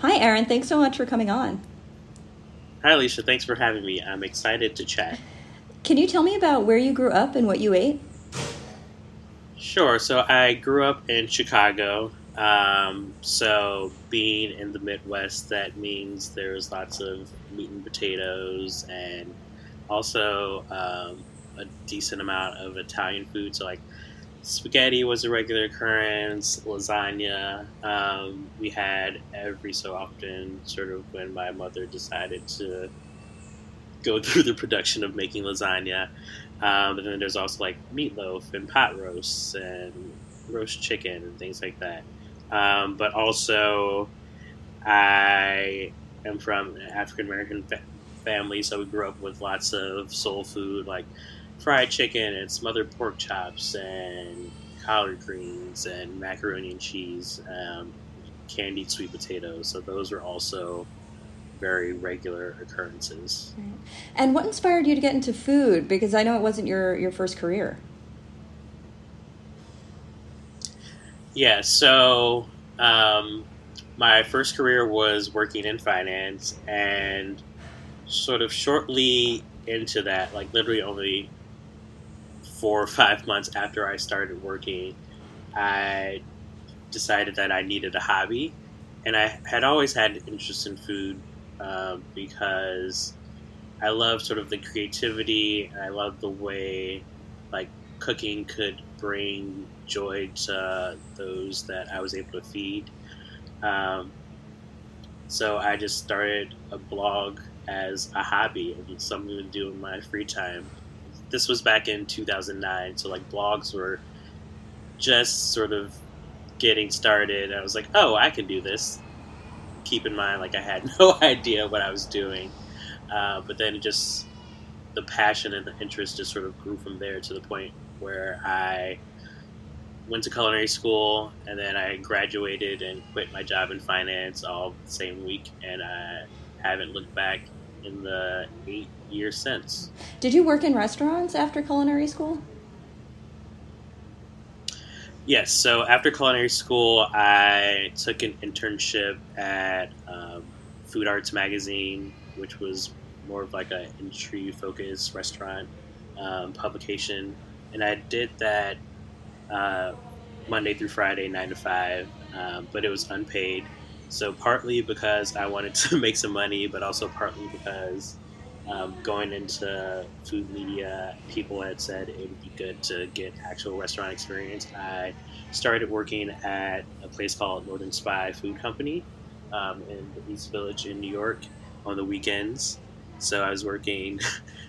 Hi, Aaron. Thanks so much for coming on. Hi, Alicia. Thanks for having me. I'm excited to chat. Can you tell me about where you grew up and what you ate? Sure. So I grew up in Chicago. So being in the Midwest, that means there's lots of meat and potatoes and also a decent amount of Italian food. So like spaghetti was a regular occurrence, lasagna. We had every so often, sort of when my mother decided to go through the production of making lasagna. But then there's also like meatloaf and pot roasts and roast chicken and things like that. But also, I am from an African American family, so we grew up with lots of soul food like fried chicken and smothered pork chops and collard greens and macaroni and cheese, candied sweet potatoes. So those were also very regular occurrences. Right. And what inspired you to get into food? Because I know it wasn't your first career. Yeah, so my first career was working in finance, and sort of shortly into that, like literally only 4 or 5 months after I started working, I decided that I needed a hobby. And I had always had an interest in food because I love sort of the creativity, and I love the way like cooking could bring joy to those that I was able to feed. So I just started a blog as a hobby and something to do in my free time. This was back in 2009, so like blogs were just sort of getting started. I was like, oh, I can do this. Keep in mind, like I had no idea what I was doing. But then just the passion and the interest just sort of grew from there to the point where I went to culinary school, and then I graduated and quit my job in finance all the same week, and I haven't looked back in the 8 years since. Did you work in restaurants after culinary school? Yes, so after culinary school, I took an internship at Food Arts Magazine, which was more of like an industry-focused restaurant publication. And I did that Monday through Friday, 9 to 5, but it was unpaid. So partly because I wanted to make some money, but also partly because going into food media, people had said it would be good to get actual restaurant experience. I started working at a place called Northern Spy Food Company in the East Village in New York on the weekends. So I was working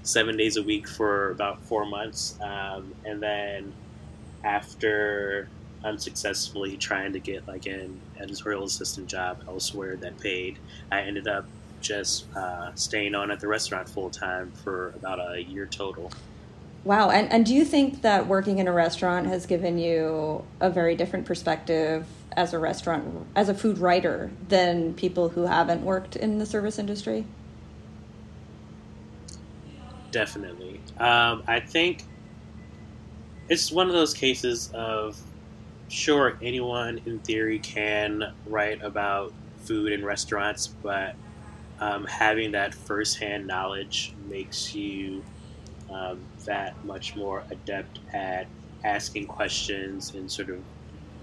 7 days a week for about 4 months. And then after unsuccessfully trying to get like an editorial assistant job elsewhere that paid, I ended up just staying on at the restaurant full time for about a year total. Wow. And do you think that working in a restaurant has given you a very different perspective as a restaurant, as a food writer, than people who haven't worked in the service industry? Definitely. I think it's one of those cases of, sure, anyone in theory can write about food in restaurants, but having that firsthand knowledge makes you that much more adept at asking questions and sort of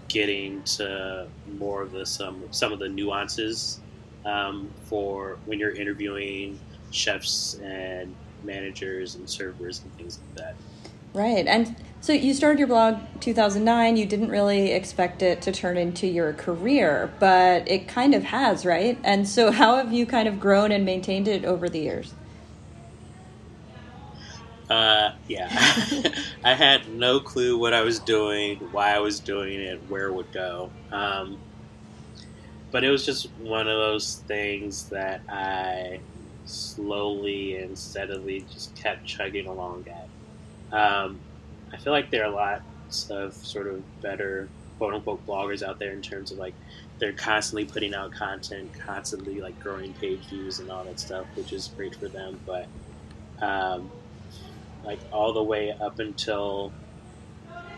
getting to more of the some of the nuances for when you're interviewing chefs and managers and servers and things like that. Right. And so you started your blog 2009. You didn't really expect it to turn into your career, but it kind of has, right? And so how have you kind of grown and maintained it over the years? Yeah. I had no clue what I was doing, why I was doing it, where it would go. But it was just one of those things that I slowly and steadily just kept chugging along at. I feel like there are lots of sort of better quote-unquote bloggers out there in terms of like they're constantly putting out content, constantly like growing page views and all that stuff, which is great for them. But like all the way up until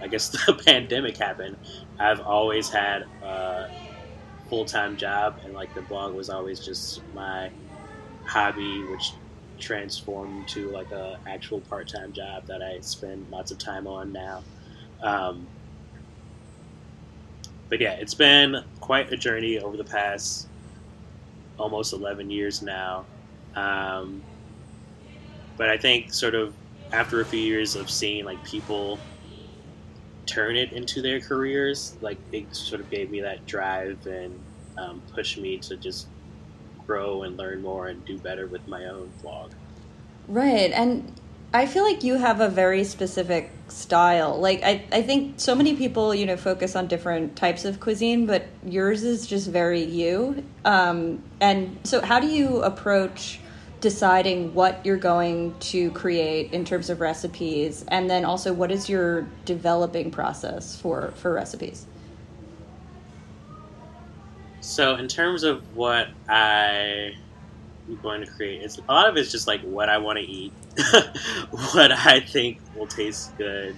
I guess the pandemic happened, I've always had a full-time job, and like the blog was always just my hobby, which transformed to like a actual part-time job that I spend lots of time on now. But yeah, it's been quite a journey over the past almost 11 years now. But I think sort of after a few years of seeing like people turn it into their careers, like it sort of gave me that drive and pushed me to just grow and learn more and do better with my own blog. Right. And I feel like you have a very specific style. Like I think so many people, you know, focus on different types of cuisine, but yours is just very you. And so how do you approach deciding what you're going to create in terms of recipes? And then also, what is your developing process for recipes? So in terms of what I'm going to create, it's a lot of it's just like what I want to eat, what I think will taste good,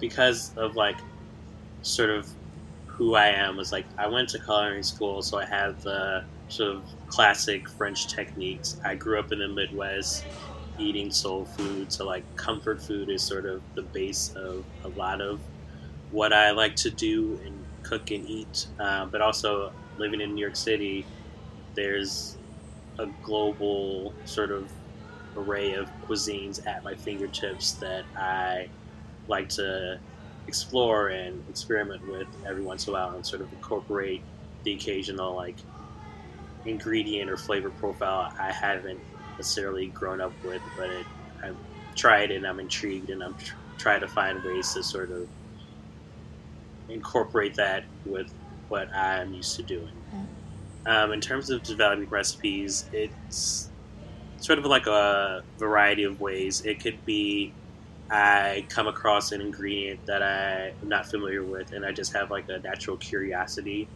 because of like sort of who I am. Was like I went to culinary school, so I had the sort of classic French techniques. I grew up in the Midwest eating soul food, so like comfort food is sort of the base of a lot of what I like to do and cook and eat. But also living in New York City, there's a global sort of array of cuisines at my fingertips that I like to explore and experiment with every once in a while, and sort of incorporate the occasional like ingredient or flavor profile I haven't necessarily grown up with, but I've tried and I'm intrigued, and I'm trying to find ways to sort of incorporate that with what I'm used to doing. In terms of developing recipes, it's sort of like a variety of ways. It could be I come across an ingredient that I'm not familiar with, and I just have like a natural curiosity.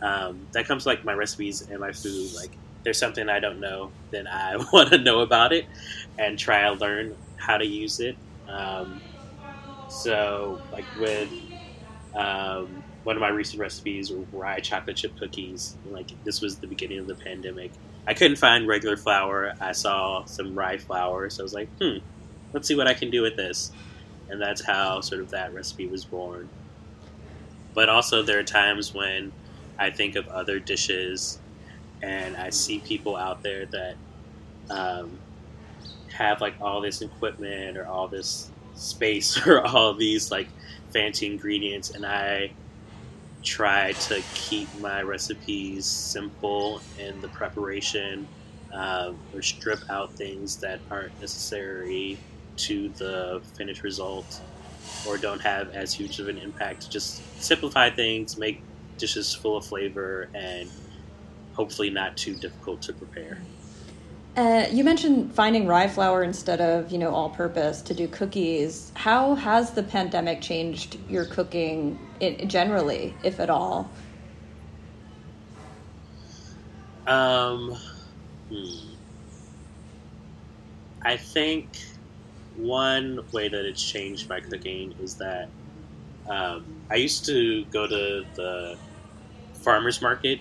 That comes to, like, my recipes and my food. Like, there's something I don't know, then I want to know about it and try to learn how to use it. So, like, with one of my recent recipes were rye chocolate chip cookies. Like, this was the beginning of the pandemic. I couldn't find regular flour. I saw some rye flour, so I was like, let's see what I can do with this. And that's how sort of that recipe was born. But also there are times when I think of other dishes, and I see people out there that have like all this equipment or all this space or all these like fancy ingredients, and I try to keep my recipes simple in the preparation, or strip out things that aren't necessary to the finished result or don't have as huge of an impact. Just simplify things, make dishes full of flavor, and hopefully not too difficult to prepare. You mentioned finding rye flour instead of, you know, all-purpose to do cookies. How has the pandemic changed your cooking generally, if at all? I think one way that it's changed my cooking is that I used to go to the farmer's market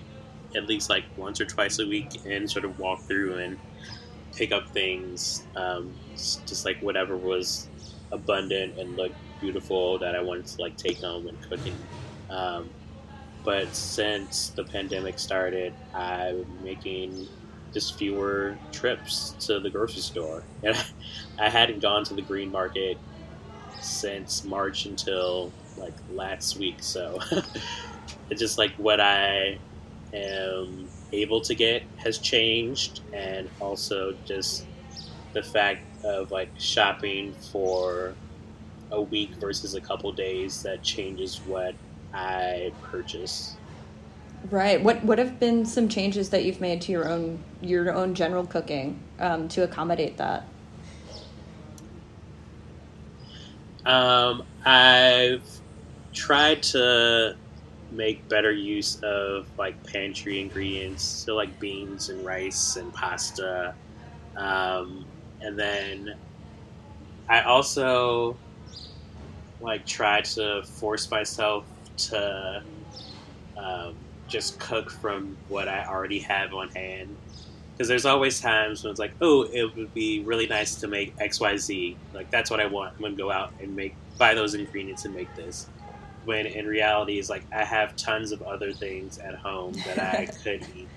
at least like once or twice a week and sort of walk through and pick up things, just like whatever was abundant and looked beautiful that I wanted to like take home and cook it. But since the pandemic started, I'm making just fewer trips to the grocery store. And I hadn't gone to the green market since March until like last week, so it's just like what I am able to get has changed, and also just the fact of like shopping for a week versus a couple days, that changes what I purchase. Right. What have been some changes that you've made to your own general cooking to accommodate that? I've tried to make better use of like pantry ingredients, so like beans and rice and pasta, and then I also like try to force myself to just cook from what I already have on hand. Because there's always times when it's like, oh, it would be really nice to make XYZ. Like, that's what I want. I'm going to go out and buy those ingredients and make this. When in reality, it's like, I have tons of other things at home that I could eat.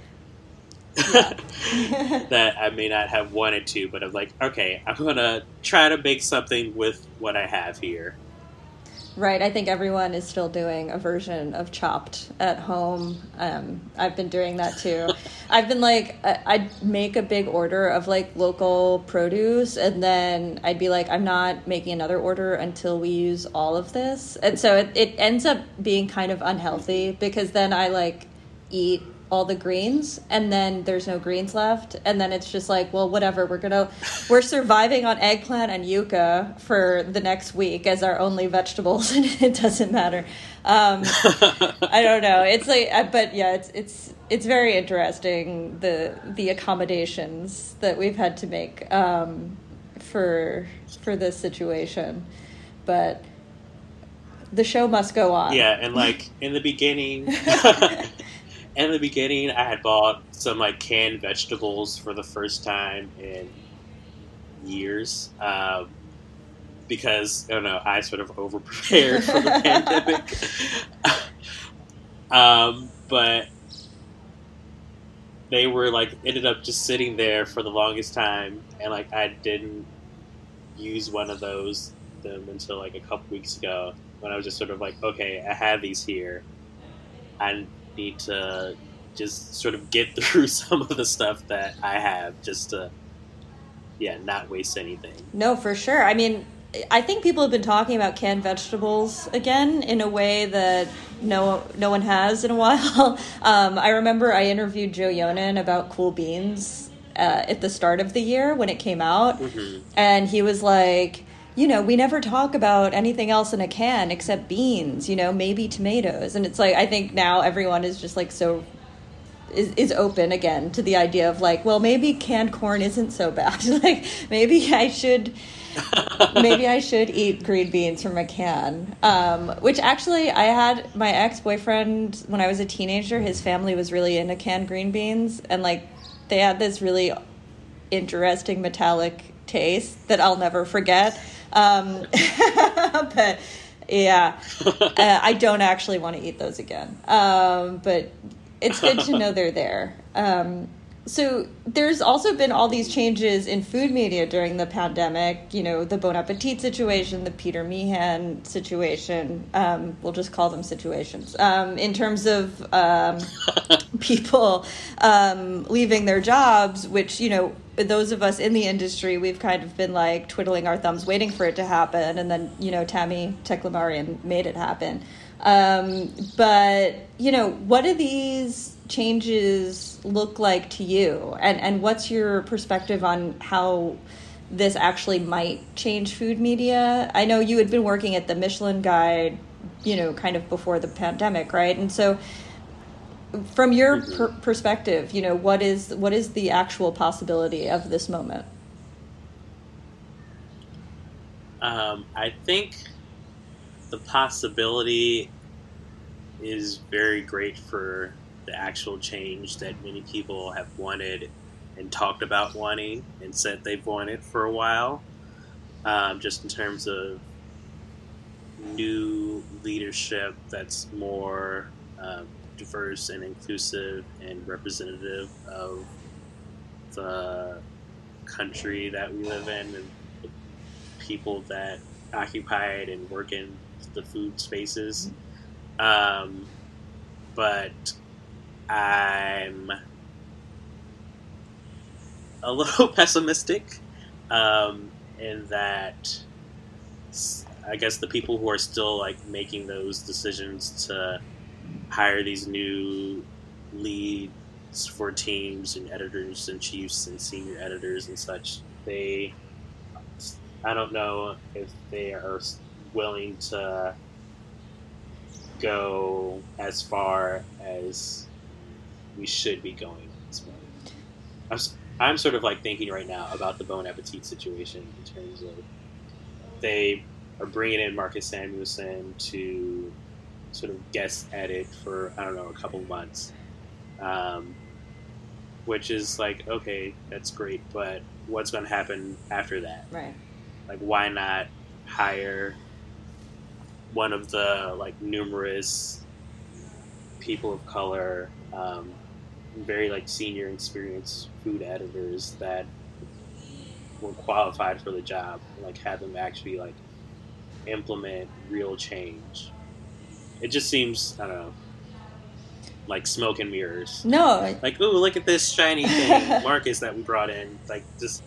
That I may not have wanted to, but I'm like, okay, I'm going to try to make something with what I have here. Right. I think everyone is still doing a version of Chopped at home. I've been doing that too. I've been like, I'd make a big order of like local produce, and then I'd be like, I'm not making another order until we use all of this. And so it ends up being kind of unhealthy, because then I like eat all the greens, and then there's no greens left, and then it's just like, well, whatever, we're surviving on eggplant and yuca for the next week as our only vegetables, and it doesn't matter. I don't know, it's like, but yeah, it's very interesting, the accommodations that we've had to make for this situation, but the show must go on. Yeah, and like in the beginning, I had bought some like canned vegetables for the first time in years, because I don't know, I sort of over prepared for the pandemic. But they were like ended up just sitting there for the longest time, and like I didn't use them until like a couple weeks ago, when I was just sort of like, okay, I have these here, and need to just sort of get through some of the stuff that I have just to, yeah, not waste anything. No, for sure. I mean, I think people have been talking about canned vegetables again in a way that no one has in a while. I remember I interviewed Joe Yonan about Cool Beans at the start of the year when it came out. Mm-hmm. And he was like, we never talk about anything else in a can except beans, maybe tomatoes. And it's like, I think now everyone is just like is open again to the idea of like, well, maybe canned corn isn't so bad. Like, maybe I should eat green beans from a can. Which actually, I had my ex-boyfriend, when I was a teenager, his family was really into canned green beans. And like, they had this really interesting metallic taste that I'll never forget. But yeah, I don't actually want to eat those again. But it's good to know they're there. So there's also been all these changes in food media during the pandemic, the Bon Appetit situation, the Peter Meehan situation, we'll just call them situations, in terms of people leaving their jobs, which, those of us in the industry, we've kind of been like twiddling our thumbs waiting for it to happen. And then, Tammy Teclamarian made it happen. But, what do these changes look like to you? And what's your perspective on how this actually might change food media? I know you had been working at the Michelin Guide, kind of before the pandemic, right? And so from your perspective, what is the actual possibility of this moment? I think the possibility is very great for the actual change that many people have wanted and talked about wanting and said they've wanted for a while, just in terms of new leadership that's more diverse and inclusive and representative of the country that we live in and the people that occupy it and work in the food spaces. But I'm a little pessimistic in that I guess the people who are still like making those decisions to hire these new leads for teams and editors and chiefs and senior editors and such, I don't know if they are willing to go as far as we should be going at this point. I'm sort of like thinking right now about the Bon Appetit situation in terms of they are bringing in Marcus Samuelson to sort of guest at it for, I don't know, a couple months. Which is like, okay, that's great, but what's going to happen after that? Right. Like, why not hire one of the, like, numerous people of color, very, like, senior experienced food editors that were qualified for the job, and, like, have them actually, like, implement real change? It just seems, I don't know, like smoke and mirrors. No. Like, ooh, look at this shiny thing, Marcus, that we brought in. Like, just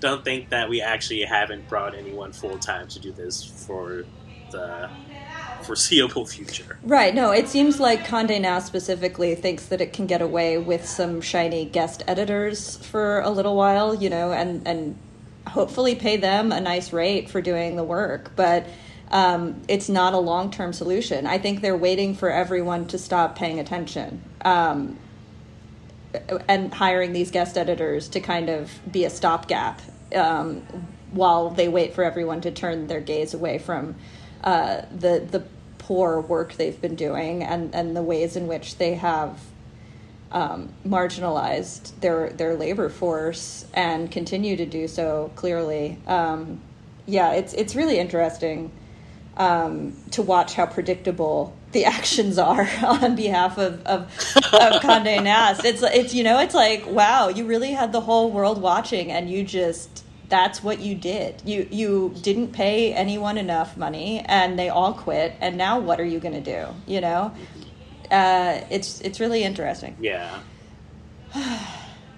don't think that we actually haven't brought anyone full-time to do this for the foreseeable future. Right. No, it seems like Condé Nast specifically thinks that it can get away with some shiny guest editors for a little while, you know, and hopefully pay them a nice rate for doing the work. But it's not a long-term solution. I think they're waiting for everyone to stop paying attention and hiring these guest editors to kind of be a stopgap while they wait for everyone to turn their gaze away from the poor work they've been doing and the ways in which they have marginalized their labor force and continue to do so, clearly. Yeah, it's really interesting to watch how predictable the actions are on behalf of Condé Nast. It's you know, it's like, wow, you really had the whole world watching, and you just, that's what you did. You didn't pay anyone enough money, and they all quit. And now, what are you going to do? You know, it's really interesting. Yeah,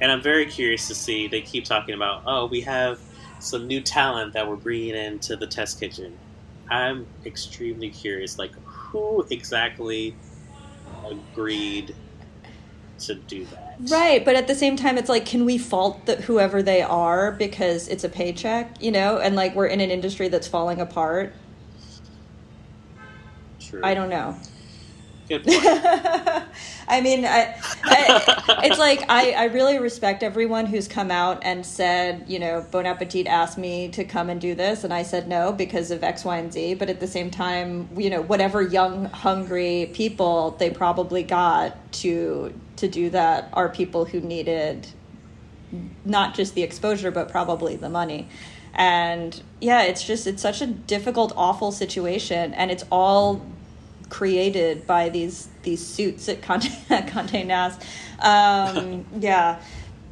and I'm very curious to see. They keep talking about, oh, we have some new talent that we're bringing into the test kitchen. I'm extremely curious, like, who exactly agreed to do that? Right, but at the same time, it's like, can we fault whoever they are because it's a paycheck, you know? And, like, we're in an industry that's falling apart. True. I don't know. Good point. I mean, it's like I really respect everyone who's come out and said, you know, Bon Appetit asked me to come and do this, and I said no because of X, Y, and Z. But at the same time, you know, whatever young, hungry people they probably got to do that are people who needed not just the exposure, but probably the money. And yeah, it's such a difficult, awful situation, and it's all created by these suits at Condé Nast. Yeah,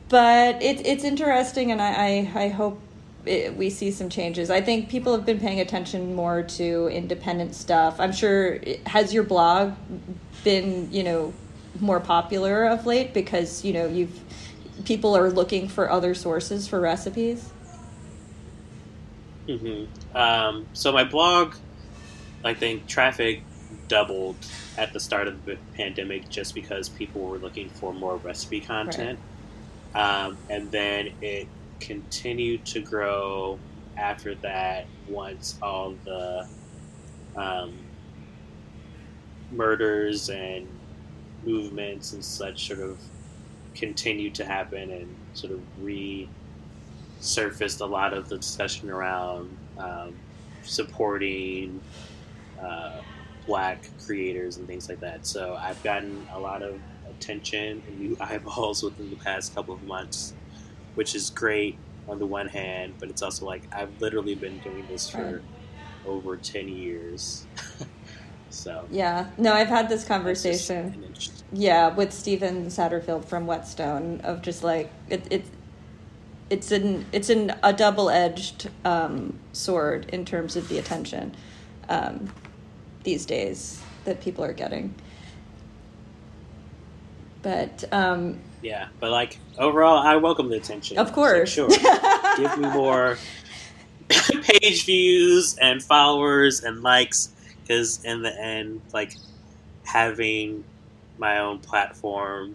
but it's interesting, and I hope we see some changes. I think people have been paying attention more to independent stuff. I'm sure. Has your blog been, you know, more popular of late because, you know, people are looking for other sources for recipes? Mm-hmm. So my blog, I think traffic doubled at the start of the pandemic just because people were looking for more recipe content. Right. And then it continued to grow after that once all the murders and movements and such sort of continued to happen and sort of resurfaced a lot of the discussion around supporting Black creators and things like that. So I've gotten a lot of attention and new eyeballs within the past couple of months, which is great on the one hand, but it's also like I've literally been doing this for over 10 years. So yeah, no, I've had this conversation with Stephen Satterfield from Whetstone of just like it's a double-edged sword in terms of the attention these days that people are getting. But yeah, but like overall I welcome the attention, of course. So, sure. Give me more page views and followers and likes, because in the end, like, having my own platform,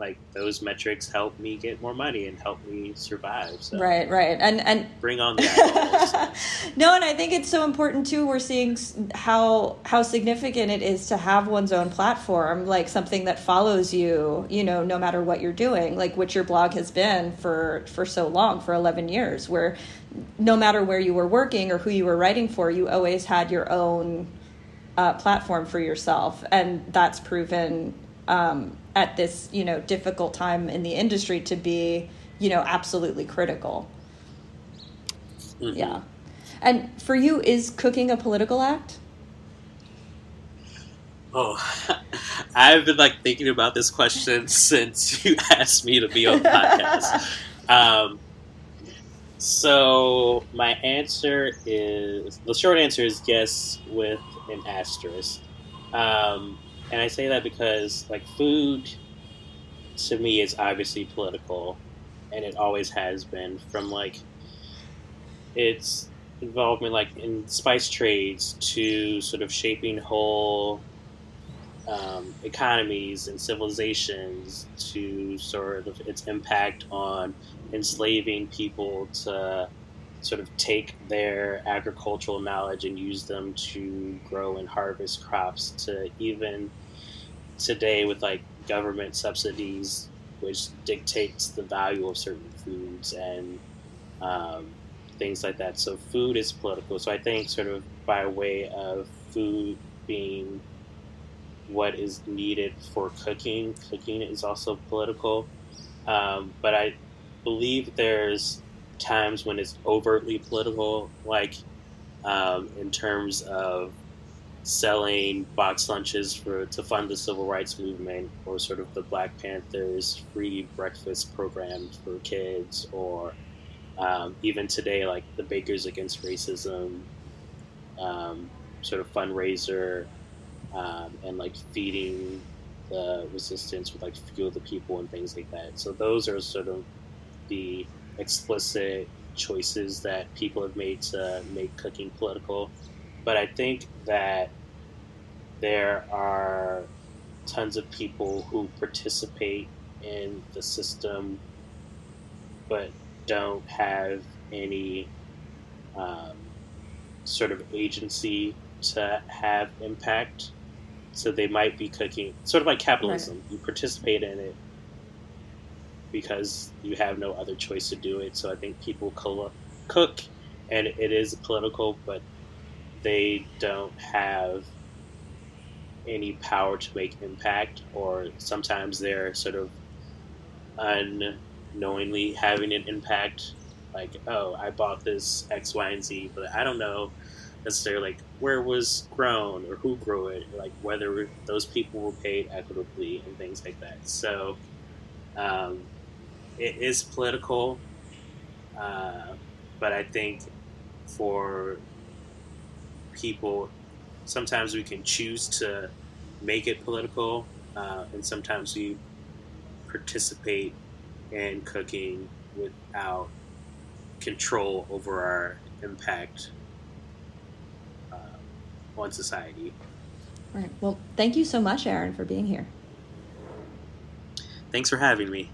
like, those metrics help me get more money and help me survive. So. Right. And bring on the eyeballs. No, and I think it's so important, too. We're seeing how significant it is to have one's own platform, like something that follows you, you know, no matter what you're doing, like what your blog has been for so long, for 11 years, where no matter where you were working or who you were writing for, you always had your own platform for yourself. And that's proven at this, you know, difficult time in the industry to be, you know, absolutely critical. Mm-hmm. Yeah. And for you, is cooking a political act? Oh, I've been like thinking about this question since you asked me to be on the podcast. So my answer is, the short answer is yes, with an asterisk. And I say that because, like, food to me is obviously political, and it always has been, from like its involvement like in spice trades to sort of shaping whole economies and civilizations, to sort of its impact on enslaving people to sort of take their agricultural knowledge and use them to grow and harvest crops, to even today with like government subsidies, which dictates the value of certain foods and things like that. So food is political. So I think sort of by way of food being what is needed for cooking, cooking is also political. But I believe there's times when it's overtly political, like in terms of selling box lunches to fund the civil rights movement, or sort of the Black Panthers free breakfast program for kids, or even today, like the Bakers Against Racism sort of fundraiser, and like feeding the resistance with like Fuel the People and things like that. So those are sort of the explicit choices that people have made to make cooking political. But I think that there are tons of people who participate in the system but don't have any sort of agency to have impact. So they might be cooking, sort of like capitalism. Right. You participate in it because you have no other choice to do it. So I think people cook, and it is political, but they don't have any power to make impact, or sometimes they're sort of unknowingly having an impact. Like, oh, I bought this X, Y, and Z, but I don't know necessarily like where it was grown or who grew it, like whether those people were paid equitably and things like that. So it is political, but I think for people, sometimes we can choose to make it political, and sometimes we participate in cooking without control over our impact on society. All right. Well, thank you so much, Aaron, for being here. Thanks for having me.